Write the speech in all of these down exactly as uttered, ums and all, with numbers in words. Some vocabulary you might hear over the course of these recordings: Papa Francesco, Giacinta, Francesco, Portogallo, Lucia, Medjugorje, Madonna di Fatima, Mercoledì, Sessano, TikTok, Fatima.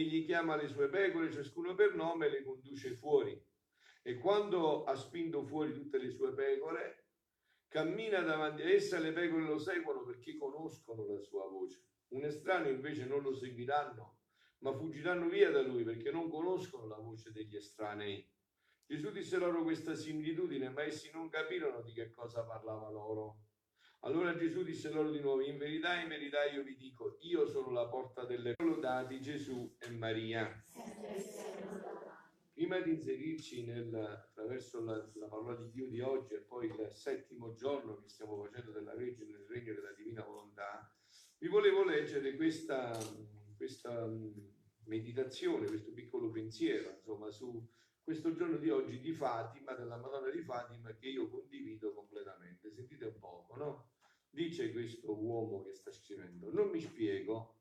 Egli chiama le sue pecore, ciascuno per nome, e le conduce fuori. E quando ha spinto fuori tutte le sue pecore, cammina davanti a essa, le pecore lo seguono perché conoscono la sua voce. Un estraneo invece non lo seguiranno, ma fuggiranno via da lui perché non conoscono la voce degli estranei. Gesù disse loro questa similitudine, ma essi non capirono di che cosa parlava loro. Allora Gesù disse loro di nuovo: in verità, in verità io vi dico, io sono la porta delle pecore. Lodati Gesù e Maria. Prima di inserirci nel, attraverso la, la parola di Dio di oggi e poi il settimo giorno che stiamo facendo della Vergine del Regno della Divina Volontà, vi volevo leggere questa, questa meditazione, questo piccolo pensiero, insomma, su questo giorno di oggi di Fatima, della Madonna di Fatima, che io condivido completamente. Sentite un poco, no? Dice questo uomo che sta scrivendo: non mi spiego,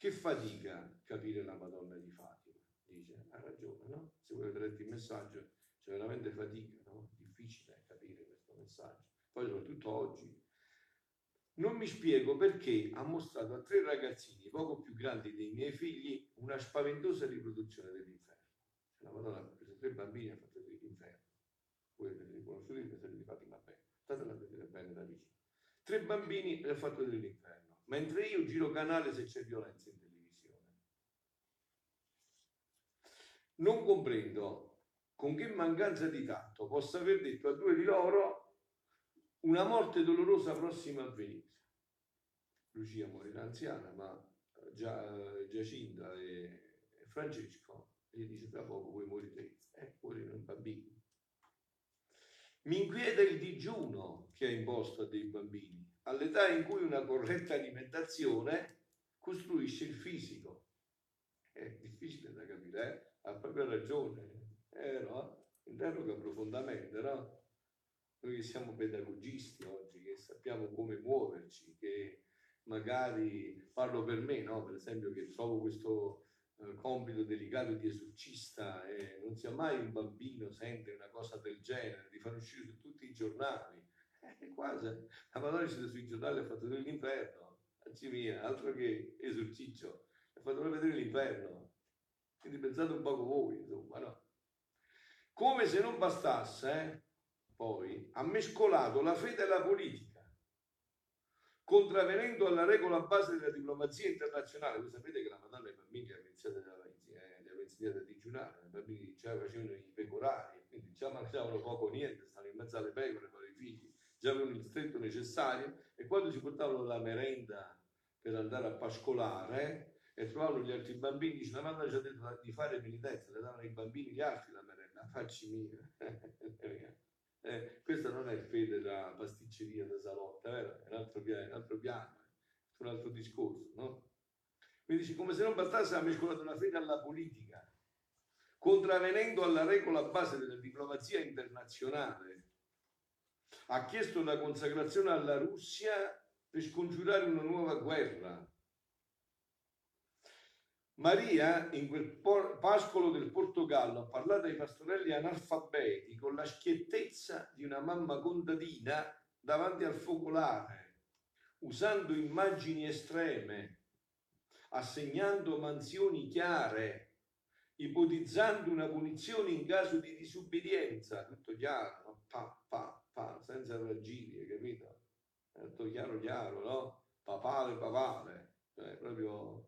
che fatica capire la Madonna di Fatima. Dice, ha ragione, no? Se voi vedrete il messaggio, c'è veramente fatica, no? Difficile capire questo messaggio. Poi soprattutto oggi. Non mi spiego perché ha mostrato a tre ragazzini poco più grandi dei miei figli una spaventosa riproduzione dell'inferno. La Madonna ha preso tre bambini e ha fatto l'inferno. Voi avete riconosciuto il messaggio di Fatima bene. Statela a vedere bene da vicino. Tre bambini e ha fatto dell'inferno. Mentre io giro canale se c'è violenza in te. Non comprendo con che mancanza di tatto possa aver detto a due di loro una morte dolorosa prossima a venire. Lucia morirà anziana, ma già Giacinta e Francesco gli dice: tra poco voi morite, eh, morire un bambino. Mi inquieta il digiuno che ha imposto a dei bambini, all'età in cui una corretta alimentazione costruisce il fisico. È difficile da capire, eh? Ha proprio ragione, eh, no? Interroga profondamente, no? Noi che siamo pedagogisti oggi, che sappiamo come muoverci, che magari parlo per me, no? Per esempio, che trovo questo eh, compito delicato di esorcista, e eh, non sia mai un bambino sente una cosa del genere, di far uscire su tutti i giornali, eh, quasi la Madonna sui giornali ha fatto vedere l'inferno, anzi mia, altro che esorciccio, ha fatto vedere l'inferno. Quindi pensate un poco voi, insomma, no? Come se non bastasse, eh? Poi ha mescolato la fede e la politica, contravvenendo alla regola base della diplomazia internazionale. Voi sapete che la Madonna ai bambini li aveva insegnato a digiunare, i bambini già facevano i pecorari, quindi già mangiavano poco o niente, stavano in mezzo alle pecore per i figli, già avevano il stretto necessario, e quando si portavano la merenda per andare a pascolare, eh? E trovavano gli altri bambini, dice: la Madonna ci ha detto di fare penitenza, le davano ai bambini gli altri la merenda, facci mia. eh, questa non è fede da pasticceria, da salotto, vero? È un altro piano, un altro, piano, un altro discorso, no? Quindi dice, come se non bastasse, ha mescolato la fede alla politica, contravvenendo alla regola base della diplomazia internazionale. Ha chiesto la consacrazione alla Russia per scongiurare una nuova guerra. Maria, in quel por- pascolo del Portogallo, ha parlato ai pastorelli analfabeti con la schiettezza di una mamma contadina davanti al focolare, usando immagini estreme, assegnando mansioni chiare, ipotizzando una punizione in caso di disubbidienza. Tutto chiaro, no? Pa, pa, pa, senza raggiri, capito? Tutto chiaro, chiaro, no? Papale, papale, cioè proprio...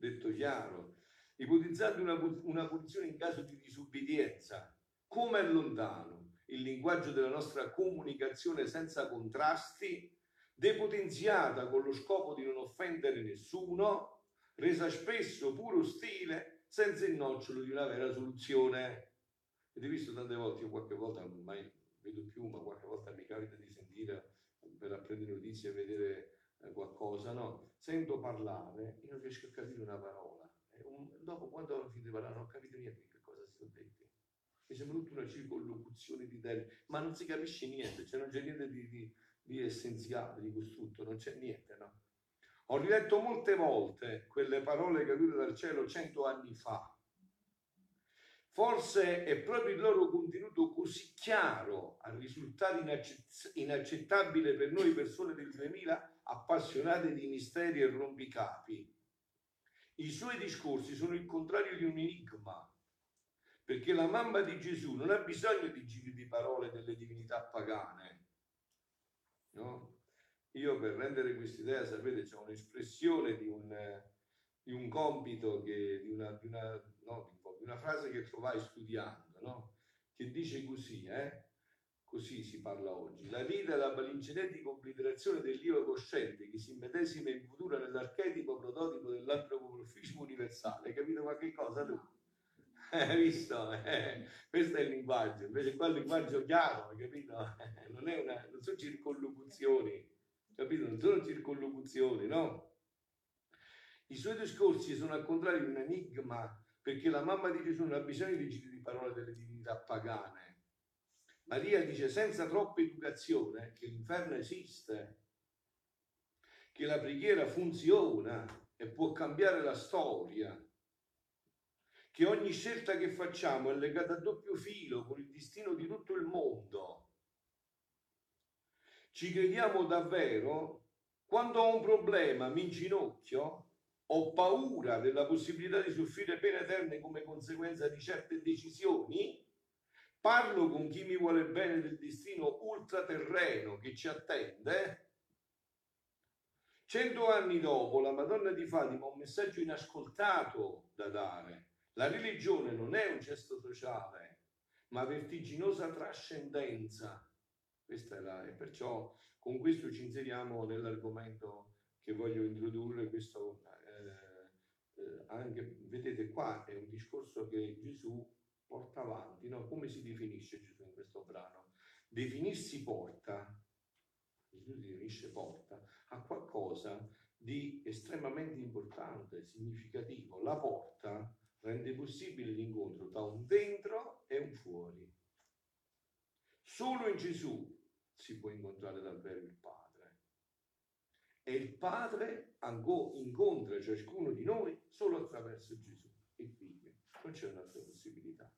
detto chiaro, ipotizzando una, una punizione in caso di disubbidienza. Come è lontano il linguaggio della nostra comunicazione senza contrasti, depotenziata con lo scopo di non offendere nessuno, resa spesso pur ostile, senza il nocciolo di una vera soluzione. Avete visto tante volte, io qualche volta non mai vedo più, ma qualche volta mi capita di sentire, per apprendere notizie e vedere qualcosa, no? Sento parlare, io non riesco a capire una parola. Un, dopo, quando ho finito di parlare, non ho capito niente di che cosa si sono detti. Mi sembra tutta una circollocuzione di termini, ma non si capisce niente, cioè non c'è niente di, di, di essenziale, di costrutto, non c'è niente, no? Ho riletto molte volte quelle parole cadute dal cielo cento anni fa. Forse è proprio il loro contenuto così chiaro a risultare inaccett- inaccettabile per noi persone del duemila, appassionate di misteri e rompicapi. I suoi discorsi sono il contrario di un enigma, perché la mamma di Gesù non ha bisogno di giri di parole delle divinità pagane, no? Io, per rendere quest'idea, sapete, c'è un'espressione di un, di un compito, che, di, una, di, una, no, di una frase che trovai studiando, no? Che dice così, eh? Così si parla oggi. La vita è la palingenetica obliterazione dell'io cosciente che si medesima in futuro nell'archetipo prototipo dell'antropomorfismo universale. Hai capito qualche cosa tu? Hai visto? Eh, questo è il linguaggio, invece qua è il linguaggio chiaro, hai capito? Non, è una, non sono circollocuzioni, capito? Non sono circollocuzioni, no? I suoi discorsi sono al contrario un enigma, perché la mamma di Gesù non ha bisogno di giri di parole delle divinità pagane. Maria dice senza troppa educazione che l'inferno esiste, che la preghiera funziona e può cambiare la storia, che ogni scelta che facciamo è legata a doppio filo con il destino di tutto il mondo. Ci crediamo davvero? Quando ho un problema mi inginocchio, ho paura della possibilità di soffrire pene eterne come conseguenza di certe decisioni? Parlo con chi mi vuole bene del destino ultraterreno che ci attende? Cento anni dopo, la Madonna di Fatima ha un messaggio inascoltato da dare. La religione non è un gesto sociale, ma vertiginosa trascendenza. Questa è la... E perciò con questo ci inseriamo nell'argomento che voglio introdurre. Questo, eh, eh, anche, vedete, qua è un discorso che Gesù porta avanti, no? Come si definisce Gesù in questo brano? Definirsi porta, Gesù si definisce porta, a qualcosa di estremamente importante, significativo. La porta rende possibile l'incontro tra un dentro e un fuori. Solo in Gesù si può incontrare davvero il Padre. E il Padre incontra ciascuno di noi solo attraverso Gesù, il Figlio. Non c'è un'altra possibilità.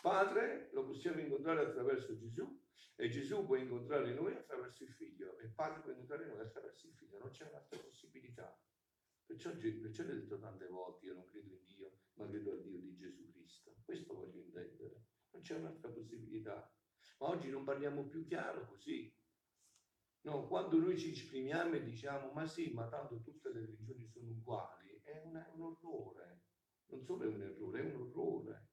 Padre lo possiamo incontrare attraverso Gesù e Gesù può incontrare noi attraverso il Figlio e il Padre può incontrare noi attraverso il Figlio, non c'è un'altra possibilità. Perciò, perciò l'ho detto tante volte, io non credo in Dio, ma credo al Dio di Gesù Cristo. Questo voglio intendere, non c'è un'altra possibilità. Ma oggi non parliamo più chiaro così. No, quando noi ci esprimiamo e diciamo ma sì, ma tanto tutte le religioni sono uguali, è, una, è un orrore. Non solo è un errore, è un orrore.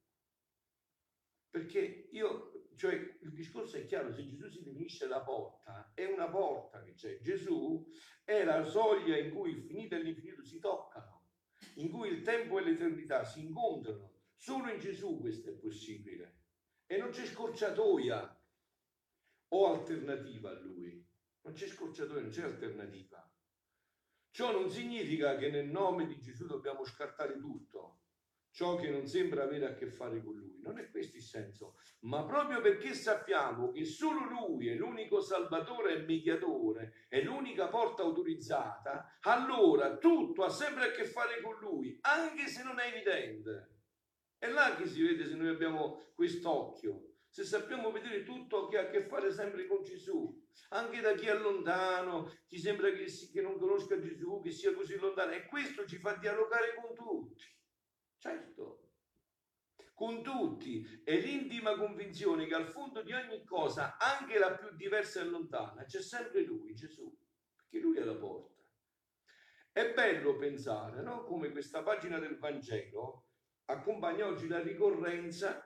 Perché io, cioè, il discorso è chiaro, se Gesù si definisce la porta, è una porta che c'è. Gesù è la soglia in cui il finito e l'infinito si toccano, in cui il tempo e l'eternità si incontrano. Solo in Gesù questo è possibile. E non c'è scorciatoia o alternativa a lui. Non c'è scorciatoia, non c'è alternativa. Ciò non significa che nel nome di Gesù dobbiamo scartare tutto, ciò che non sembra avere a che fare con lui. Non è questo il senso, ma proprio perché sappiamo che solo lui è l'unico salvatore e mediatore, è l'unica porta autorizzata, allora tutto ha sempre a che fare con lui, anche se non è evidente. È là che si vede se noi abbiamo quest'occhio, se sappiamo vedere tutto che ha a che fare sempre con Gesù, anche da chi è lontano, chi sembra che, si, che non conosca Gesù, che sia così lontano, e questo ci fa dialogare con tutti. Certo, con tutti, è l'intima convinzione che al fondo di ogni cosa, anche la più diversa e lontana, c'è sempre lui, Gesù, perché lui è la porta. È bello pensare, no? Come questa pagina del Vangelo accompagna oggi la ricorrenza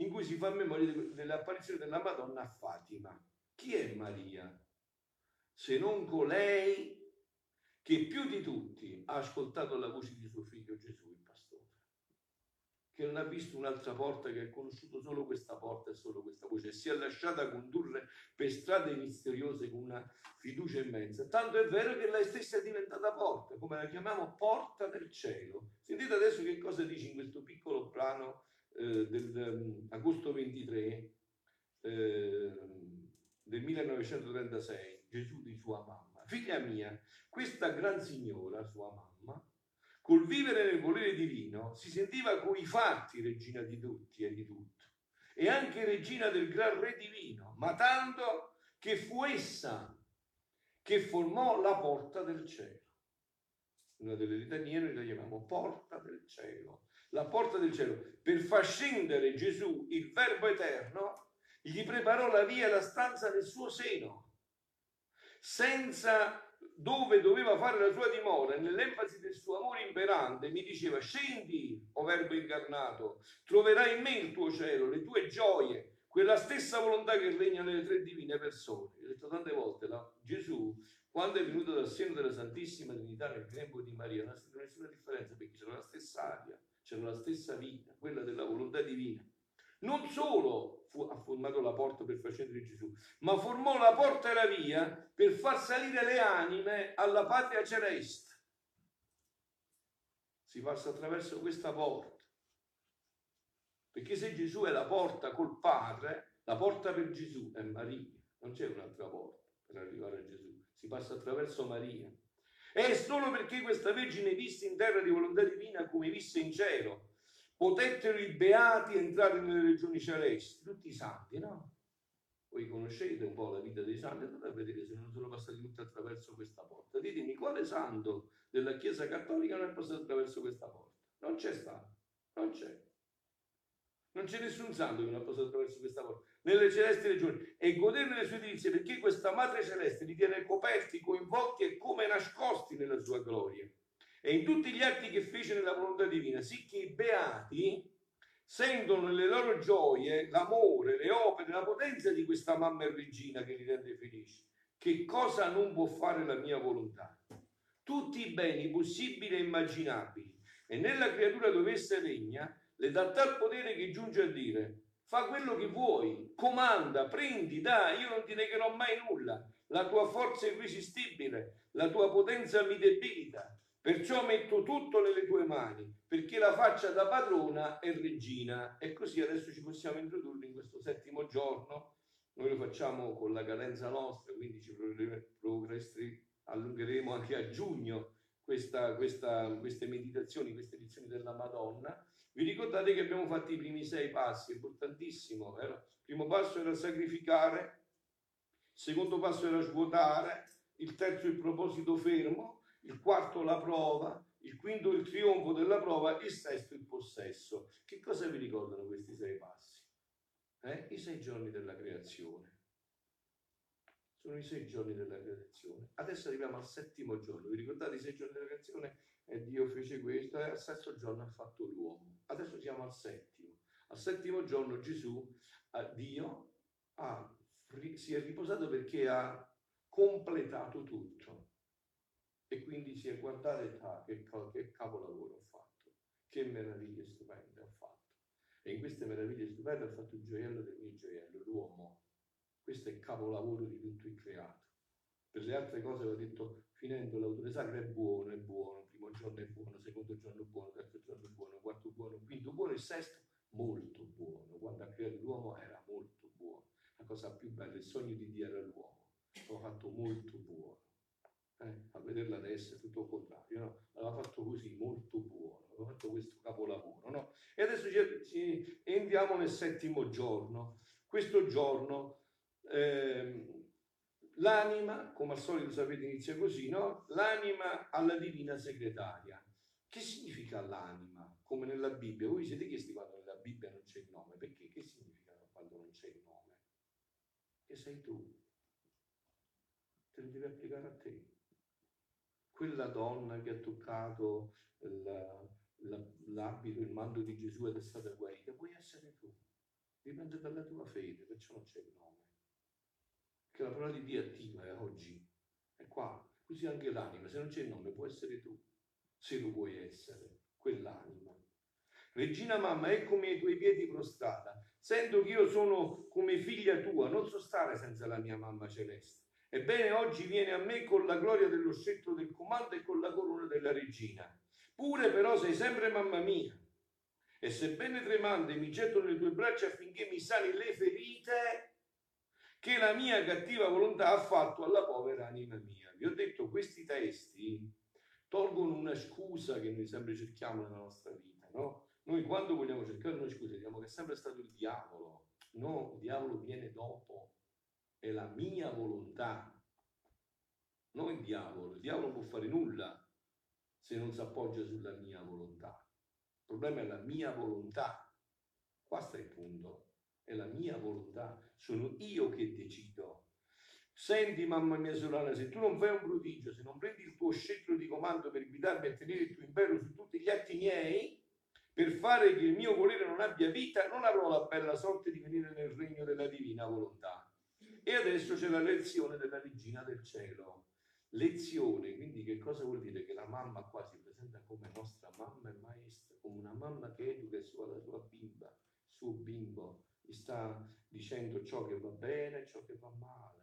in cui si fa memoria dell'apparizione della Madonna a Fatima. Chi è Maria se non colei che più di tutti ha ascoltato la voce di suo figlio Gesù, il pastore, che non ha visto un'altra porta, che ha conosciuto solo questa porta e solo questa voce, e si è lasciata condurre per strade misteriose con una fiducia immensa. Tanto è vero che lei stessa è diventata porta, come la chiamiamo porta del cielo. Sentite adesso che cosa dice in questo piccolo brano eh, dell'agosto um, ventitré eh, del millenovecentotrentasei, Gesù di sua mamma. Figlia mia, questa gran signora, sua mamma, col vivere nel volere divino, si sentiva coi fatti regina di tutti e di tutto, e anche regina del gran re divino, ma tanto che fu essa che formò la porta del cielo. una delle litanie la chiamiamo porta del cielo. La porta del cielo, per far scendere Gesù, il Verbo eterno, gli preparò la via e la stanza nel suo seno, senza dove doveva fare la sua dimora. Nell'enfasi del suo amore imperante mi diceva: scendi, o Verbo incarnato, troverai in me il tuo cielo, le tue gioie, quella stessa volontà che regna nelle tre divine persone. Ho detto tante volte, la, Gesù, quando è venuto dal seno della Santissima Trinità nel grembo di Maria, non c'è nessuna differenza, perché c'era la stessa aria, c'era la stessa vita, quella della volontà divina. Non solo fu, ha formato la porta per far scendere Gesù, ma formò la porta e la via per far salire le anime alla patria celeste. Si passa attraverso questa porta. Perché se Gesù è la porta col Padre, la porta per Gesù è Maria. Non c'è un'altra porta per arrivare a Gesù. Si passa attraverso Maria. È solo perché questa Vergine visse in terra di volontà divina come visse in cielo. Potettero i beati entrare nelle regioni celesti. Tutti i santi, no? Voi conoscete un po' la vita dei santi, andate a vedere se non sono passati tutti attraverso questa porta. Ditemi, quale santo della Chiesa Cattolica non è passato attraverso questa porta? Non c'è stato, non c'è. Non c'è nessun santo che non ha passato attraverso questa porta, nelle celesti regioni, e goderne le sue delizie, perché questa Madre Celeste li tiene coperti, coinvolti e come nascosti nella sua gloria. E in tutti gli atti che fece nella volontà divina, sì che i beati sentono nelle loro gioie l'amore, le opere, la potenza di questa mamma e regina che li rende felici. Che cosa non può fare la mia volontà? Tutti i beni possibili e immaginabili, e nella creatura dove essa regna, le dà tal potere che giunge a dire: fa quello che vuoi, comanda, prendi, dai, io non ti negherò mai nulla, la tua forza è irresistibile, la tua potenza mi debilita, perciò metto tutto nelle tue mani, perché la faccia da padrona e regina. E così adesso ci possiamo introdurre in questo settimo giorno. Noi lo facciamo con la cadenza nostra, quindi ci allungheremo anche a giugno questa, questa, queste meditazioni, queste lezioni della Madonna. Vi ricordate che abbiamo fatto i primi sei passi, importantissimo. Era, il primo passo era sacrificare, il secondo passo era svuotare, il terzo il proposito fermo, il quarto la prova, il quinto il trionfo della prova, il sesto il possesso. Che cosa vi ricordano questi sei passi? Eh? I sei giorni della creazione. Sono i sei giorni della creazione. Adesso arriviamo al settimo giorno. Vi ricordate i sei giorni della creazione? E Dio fece questo, e al sesto giorno ha fatto l'uomo. Adesso siamo al settimo. Al settimo giorno Gesù, Dio, ha, si è riposato perché ha completato tutto. E quindi si è guardato e ah, che, che capolavoro ho fatto, che meraviglie stupende ho fatto. E in queste meraviglie stupende ho fatto il gioiello del mio gioiello, l'uomo. Questo è il capolavoro di tutto il creato. Per le altre cose avevo detto, finendo l'autore sacro, è buono, è buono. Primo giorno è buono, secondo giorno è buono, terzo giorno è buono, quarto buono, quinto buono, il sesto molto buono. Quando ha creato l'uomo era molto buono. La cosa più bella, il sogno di Dio era l'uomo. L'ho fatto molto buono. Eh, a vederla adesso è tutto il contrario, no? L'aveva fatto così, molto buono. Aveva fatto questo capolavoro, no? E adesso ci, ci entriamo nel settimo giorno. Questo giorno... Ehm, l'anima, come al solito sapete, inizia così, no? L'anima alla divina segretaria. Che significa l'anima? Come nella Bibbia. Voi vi siete chiesti quando nella Bibbia non c'è il nome? Perché? Che significa quando non c'è il nome? Che sei tu. Te lo devi applicare a te. Quella donna che ha toccato la, la, l'abito, il manto di Gesù ed è stata guarita, vuoi essere tu. Dipende dalla tua fede, perciò non c'è il nome. Che la parola di Dio è attiva, eh, oggi è qua, così anche l'anima, se non c'è il nome può essere tu, se lo vuoi essere, quell'anima. Regina mamma, eccomi ai tuoi piedi prostrata, sento che io sono come figlia tua, non so stare senza la mia mamma celeste. Ebbene oggi viene a me con la gloria dello scettro del comando e con la corona della regina. Pure però sei sempre mamma mia, e sebbene tremante mi getto nelle tue braccia affinché mi sani le ferite che la mia cattiva volontà ha fatto alla povera anima mia. Vi ho detto, questi testi tolgono una scusa che noi sempre cerchiamo nella nostra vita, no? Noi quando vogliamo cercare una scusa diciamo che è sempre stato il diavolo. No, il diavolo viene dopo, è la mia volontà, non il diavolo. Il diavolo non può fare nulla se non si appoggia sulla mia volontà. Il problema è la mia volontà. Qua sta il punto. È la mia volontà. Sono io che decido. Senti, mamma mia sorella, se tu non fai un prodigio, se non prendi il tuo scettro di comando per guidarmi a tenere il tuo impero su tutti gli atti miei, per fare che il mio volere non abbia vita, non avrò la bella sorte di venire nel regno della divina volontà. E adesso c'è la lezione della regina del cielo. Lezione, quindi che cosa vuol dire? Che la mamma qua si presenta come nostra mamma e maestra, come una mamma che educa la sua bimba, il suo bimbo, gli sta dicendo ciò che va bene e ciò che va male.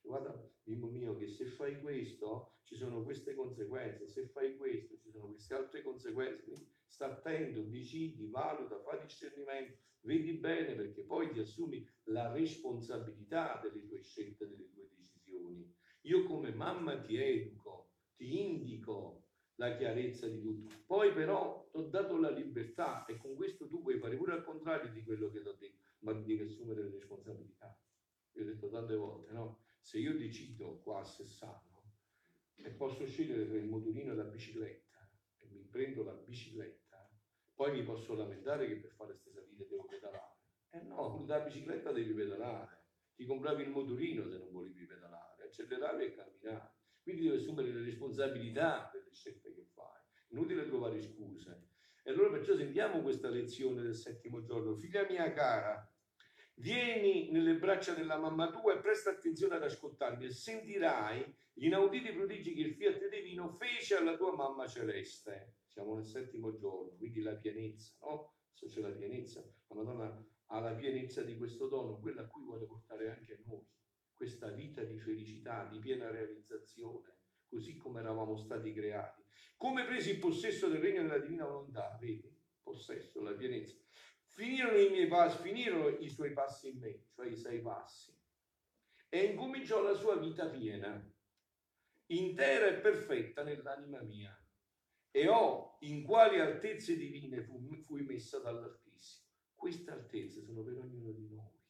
Guarda, bimbo mio, che se fai questo ci sono queste conseguenze, se fai questo ci sono queste altre conseguenze, quindi sta attento, decidi, valuta, fa discernimento, vedi bene, perché poi ti assumi la responsabilità delle tue scelte, delle tue decisioni. Io come mamma ti educo, ti indico la chiarezza di tutto, poi però ti ho dato la libertà e con questo tu puoi fare pure al contrario di quello che ti ho detto, ma ti devi assumere le responsabilità. Io ho detto tante volte, no? Se io decido qua a Sessano e posso scegliere tra il motorino e la bicicletta e mi prendo la bicicletta, poi mi posso lamentare che per fare queste salite devo pedalare. Eh no, la bicicletta devi pedalare, ti compravi il motorino se non volevi pedalare, accelerare e camminare. Quindi devi assumere le responsabilità delle scelte che fai, inutile trovare scuse. E allora perciò sentiamo questa lezione del settimo giorno. Figlia mia cara, vieni nelle braccia della mamma tua e presta attenzione ad ascoltarmi e sentirai gli inauditi prodigi che il Fiat Divino fece alla tua mamma celeste. Siamo nel settimo giorno, quindi la pienezza, no? Se c'è la pienezza, la Madonna ha la pienezza di questo dono, quella a cui vuole portare anche noi, questa vita di felicità, di piena realizzazione, così come eravamo stati creati. Come presi il possesso del regno della Divina Volontà, vedi? Possesso, la pienezza. Finirono i miei passi, finirono i suoi passi in me, cioè i sei passi, e incominciò la sua vita piena, intera e perfetta nell'anima mia. E oh, in quali altezze divine fu, fui messa dall'Altissimo. Queste altezze sono per ognuno di noi.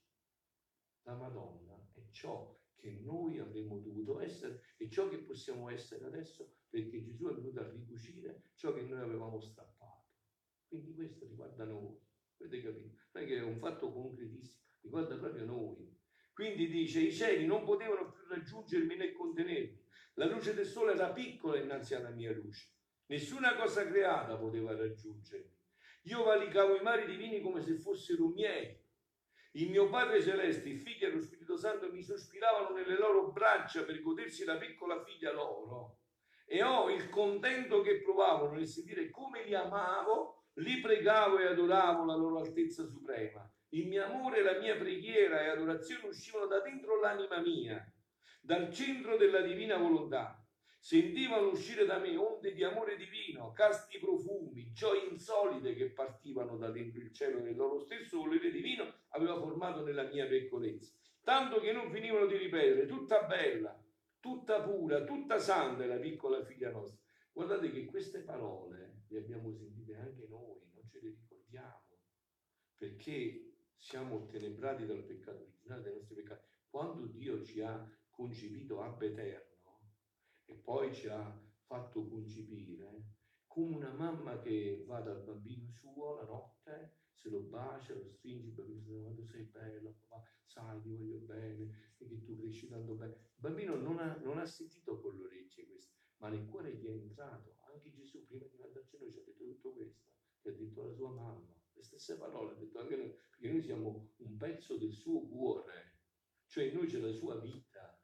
La Madonna è ciò che noi avremmo dovuto essere e ciò che possiamo essere adesso, perché Gesù è venuto a ricucire ciò che noi avevamo strappato. Quindi questo riguarda noi. Avete capito? Non è che è un fatto concretissimo, riguarda proprio noi. Quindi dice, i cieli non potevano più raggiungermi né contenermi. La luce del sole era piccola innanzi alla mia luce. Nessuna cosa creata poteva raggiungermi. Io valicavo i mari divini come se fossero miei. Il mio Padre Celeste, il Figlio e lo Spirito Santo mi sospiravano nelle loro braccia per godersi la piccola figlia loro. E ho oh, il contento che provavano nel sentire come li amavo. Li pregavo e adoravo la loro altezza suprema. Il mio amore, la mia preghiera e adorazione uscivano da dentro l'anima mia, dal centro della divina volontà. Sentivano uscire da me onde di amore divino, casti profumi, gioie insolite che partivano da dentro il cielo nel loro stesso volere divino aveva formato nella mia piccolezza. Tanto che non finivano di ripetere, tutta bella, tutta pura, tutta santa è la piccola figlia nostra. Guardate che queste parole le abbiamo sentite anche noi, non ce le ricordiamo, perché siamo tenebrati dal peccato originale, dai nostri peccati. Quando Dio ci ha concepito ab eterno e poi ci ha fatto concepire, come una mamma che va dal bambino suo la notte, se lo bacia, lo stringe, il bambino dice, quando sei bello, papà, sai, ti voglio bene, e che tu cresci tanto bene. Il bambino non ha, non ha sentito con le orecchie questo, ma nel cuore gli è entrato. Anche Gesù prima di mandarci noi ci ha detto tutto questo, ci ha detto la sua mamma, le stesse parole, ha detto anche noi, perché noi siamo un pezzo del suo cuore, cioè in noi c'è la sua vita,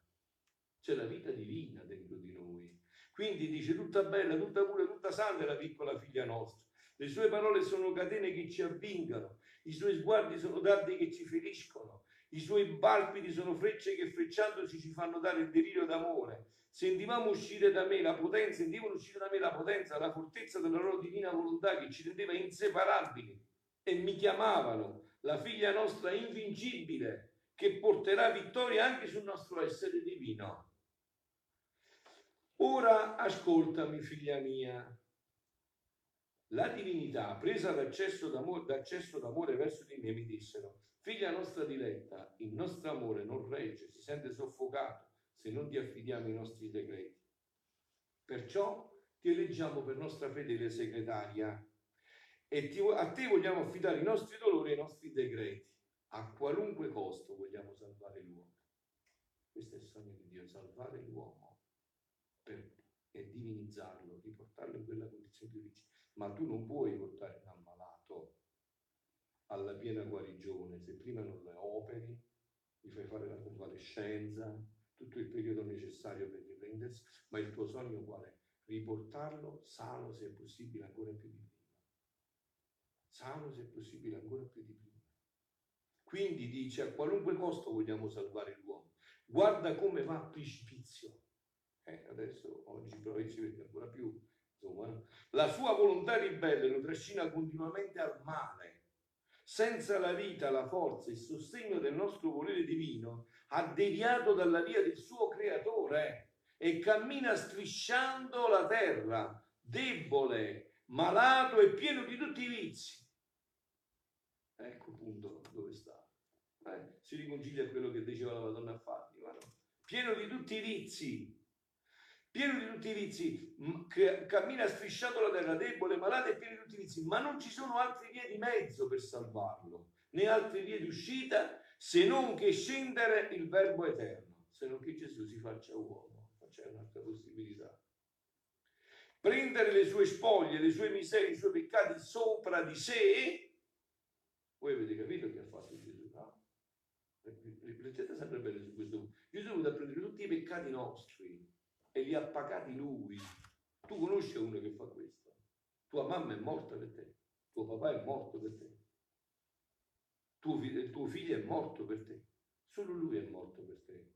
c'è la vita divina dentro di noi. Quindi dice tutta bella, tutta pura, tutta santa è la piccola figlia nostra. Le sue parole sono catene che ci avvingano, i suoi sguardi sono dardi che ci feriscono, i suoi palpiti sono frecce che frecciandoci ci fanno dare il delirio d'amore. Sentivamo uscire da me la potenza, sentivano uscire da me la potenza, la fortezza della loro divina volontà che ci rendeva inseparabili e mi chiamavano la figlia nostra invincibile che porterà vittoria anche sul nostro essere divino. Ora ascoltami figlia mia, la divinità presa d'accesso d'amore, d'accesso d'amore verso di me mi dissero, figlia nostra diletta, il nostro amore non regge, si sente soffocato se non ti affidiamo i nostri decreti. Perciò ti eleggiamo per nostra fedele segretaria e ti, a te vogliamo affidare i nostri dolori e i nostri decreti. A qualunque costo vogliamo salvare l'uomo. Questo è il sogno di Dio, salvare l'uomo per, e divinizzarlo, riportarlo in quella condizione di origine. Ma tu non puoi portare un ammalato alla piena guarigione se prima non le operi, gli fai fare la convalescenza, tutto il periodo necessario per riprendersi, ma il tuo sogno qual è? Riportarlo sano se è possibile ancora più di prima. Sano se è possibile ancora più di prima. Quindi dice, a qualunque costo vogliamo salvare l'uomo. Guarda come va a precipizio. Eh, adesso, oggi però ci vede ancora più. Insomma, la sua volontà ribelle lo trascina continuamente al male. Senza la vita, la forza, il sostegno del nostro volere divino, ha deviato dalla via del suo creatore e cammina strisciando la terra, debole, malato e pieno di tutti i vizi. Ecco punto dove sta. Eh, si riconcilia a quello che diceva la Madonna a Fatima, no? Pieno di tutti i vizi, pieno di tutti i vizi, cammina strisciando la terra, debole, malato e pieno di tutti i vizi, ma non ci sono altre vie di mezzo per salvarlo, né altre vie di uscita se non che scendere il Verbo eterno, se non che Gesù si faccia uomo. Ma c'è un'altra possibilità. Prendere le sue spoglie, le sue miserie, i suoi peccati sopra di sé. Voi avete capito che ha fatto Gesù, no? Riflettete sempre bene su questo. Gesù è venuto a prendere tutti i peccati nostri e li ha pagati lui. Tu conosci uno che fa questo. Tua mamma è morta per te, tuo papà è morto per te, tuo, figlio, tuo figlio è morto per te, solo lui è morto per te,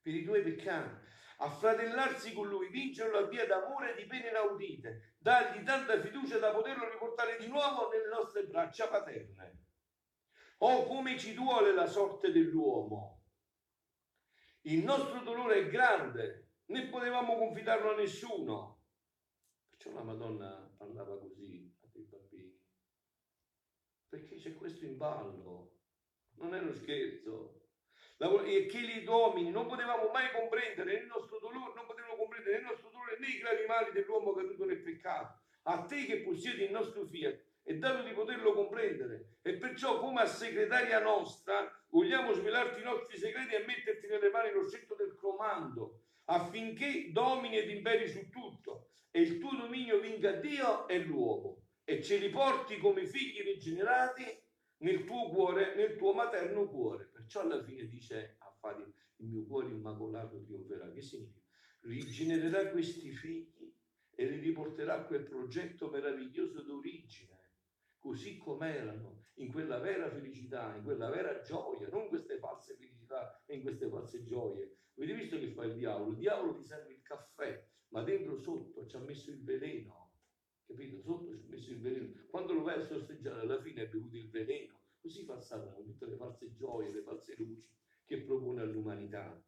per i tuoi peccati. Affratellarsi con lui, vincere la via d'amore e di pene inaudite, dargli tanta fiducia da poterlo riportare di nuovo nelle nostre braccia paterne. Oh, come ci duole la sorte dell'uomo! Il nostro dolore è grande, né potevamo confidarlo a nessuno. Perciò la Madonna parlava così a dei bambini. Perché c'è questo in ballo. Non è uno scherzo. La, e che li domini, non potevamo mai comprendere il nostro dolore, non potevano comprendere il nostro dolore né i gravi mali dell'uomo caduto nel peccato. A te che possiedi il nostro fiat, è dato di poterlo comprendere, e perciò come a segretaria nostra vogliamo svelarti i nostri segreti e metterti nelle mani lo scettro del comando, affinché domini ed imperi su tutto e il tuo dominio vinca Dio e l'uomo e ce li porti come figli rigenerati nel tuo cuore, nel tuo materno cuore. Perciò alla fine dice a Fatima: il mio cuore immacolato trionferà. Che significa? Rigenererà questi figli e li riporterà a quel progetto meraviglioso d'origine, così com'erano, in quella vera felicità, in quella vera gioia, non queste false felicità e in queste false gioie. Avete visto che fa il diavolo? Il diavolo ti serve il caffè, ma dentro sotto ci ha messo il veleno, capito? Sotto ci ha messo il veleno. Quando lo vai a sorseggiare alla fine è bevuto il veleno. Così fa Satana con tutte le false gioie, le false luci che propone all'umanità.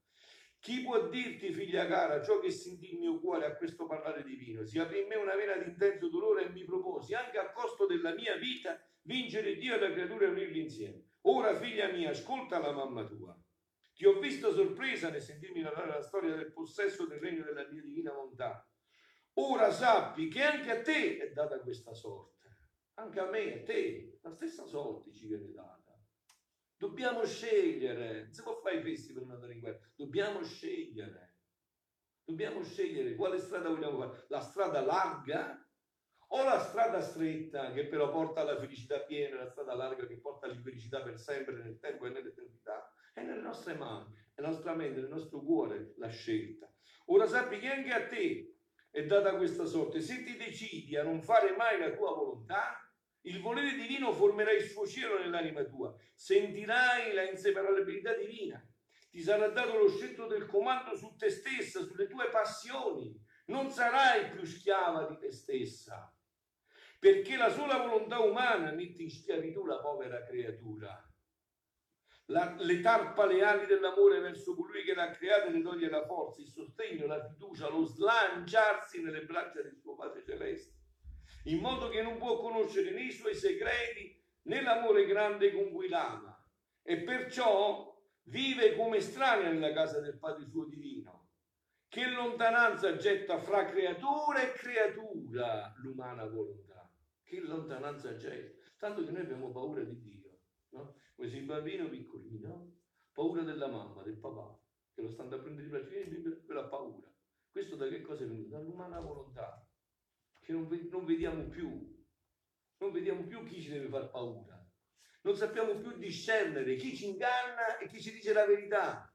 Chi può dirti, figlia cara, ciò che sentì il mio cuore a questo parlare divino? Si aprì in me una vena di intenso dolore e mi proposi, anche a costo della mia vita, vincere Dio e la creatura e unirli insieme. Ora, figlia mia, ascolta la mamma tua. Ti ho visto sorpresa nel sentirmi narrare la storia del possesso del regno della mia divina bontà. Ora sappi che anche a te è data questa sorte. Anche a me, a te, la stessa sorte ci viene data. Dobbiamo scegliere, non si può fare i pesti per non andare in guerra, dobbiamo scegliere, dobbiamo scegliere quale strada vogliamo fare, la strada larga o la strada stretta che però porta alla felicità piena, la strada larga che porta all'infelicità per sempre nel tempo e nell'eternità. È nelle nostre mani, nella nostra mente, nel nostro cuore la scelta. Ora sappi che anche a te è data questa sorte, se ti decidi a non fare mai la tua volontà, il volere divino formerà il suo cielo nell'anima tua, sentirai la inseparabilità divina, ti sarà dato lo scettro del comando su te stessa, sulle tue passioni, non sarai più schiava di te stessa, perché la sola volontà umana mette in schiavitù la povera creatura. La, le tarpa le ali dell'amore verso colui che l'ha creata ne toglie la forza, il sostegno, la fiducia, lo slanciarsi nelle braccia del suo Padre Celeste, in modo che non può conoscere né i suoi segreti né l'amore grande con cui l'ama, e perciò vive come estranea nella casa del Padre suo divino, Che lontananza getta fra creatura e creatura l'umana volontà? Che lontananza getta? Tanto che noi abbiamo paura di Dio, no? Come se il bambino piccolino, paura della mamma, del papà, che lo stanno a prendere i bacini, quella paura. Questo da che cosa è venuto? Dall'umana volontà, che non, non vediamo più, non vediamo più chi ci deve far paura, non sappiamo più discernere chi ci inganna e chi ci dice la verità.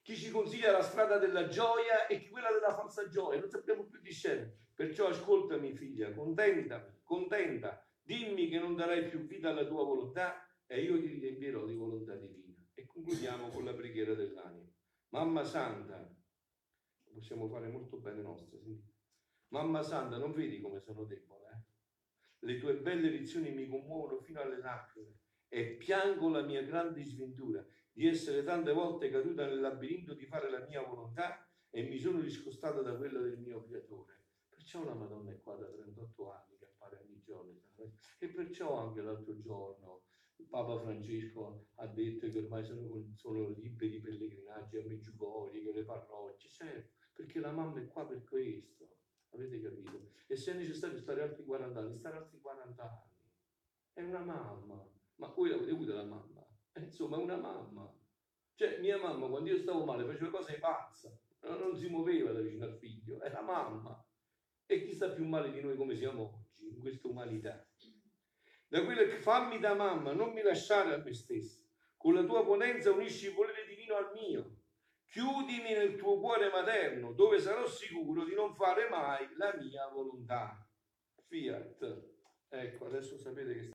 Chi ci consiglia la strada della gioia e chi quella della falsa gioia, non sappiamo più discernere. Perciò ascoltami figlia, contenta, contenta, dimmi che non darai più vita alla tua volontà e io ti riempirò di volontà divina. E concludiamo con la preghiera dell'anima. Mamma Santa, possiamo fare molto bene nostra, sentite. Mamma Santa, non vedi come sono debole? Eh? Le tue belle lezioni mi commuovono fino alle lacrime e piango la mia grande sventura di essere tante volte caduta nel labirinto di fare la mia volontà e mi sono discostata da quella del mio creatore. Perciò la Madonna è qua da trentotto anni che appare ogni giorno e perciò anche l'altro giorno il Papa Francesco ha detto che ormai sono, sono liberi pellegrinaggi a Medjugorje, che le parrocchie, certo, perché la mamma è qua per questo, avete capito? E se è necessario stare altri quaranta anni, stare altri quaranta anni, è una mamma, ma voi l'avete avuta la mamma? Insomma, una mamma, cioè mia mamma quando io stavo male faceva cose pazze, non si muoveva da vicino al figlio, era mamma. E chi sta più male di noi come siamo oggi, in questa umanità? Da quello che fammi da mamma, non mi lasciare a me stessa, con la tua potenza unisci il volere divino al mio, chiudimi nel tuo cuore materno, dove sarò sicuro di non fare mai la mia volontà. Fiat. Ecco, adesso sapete che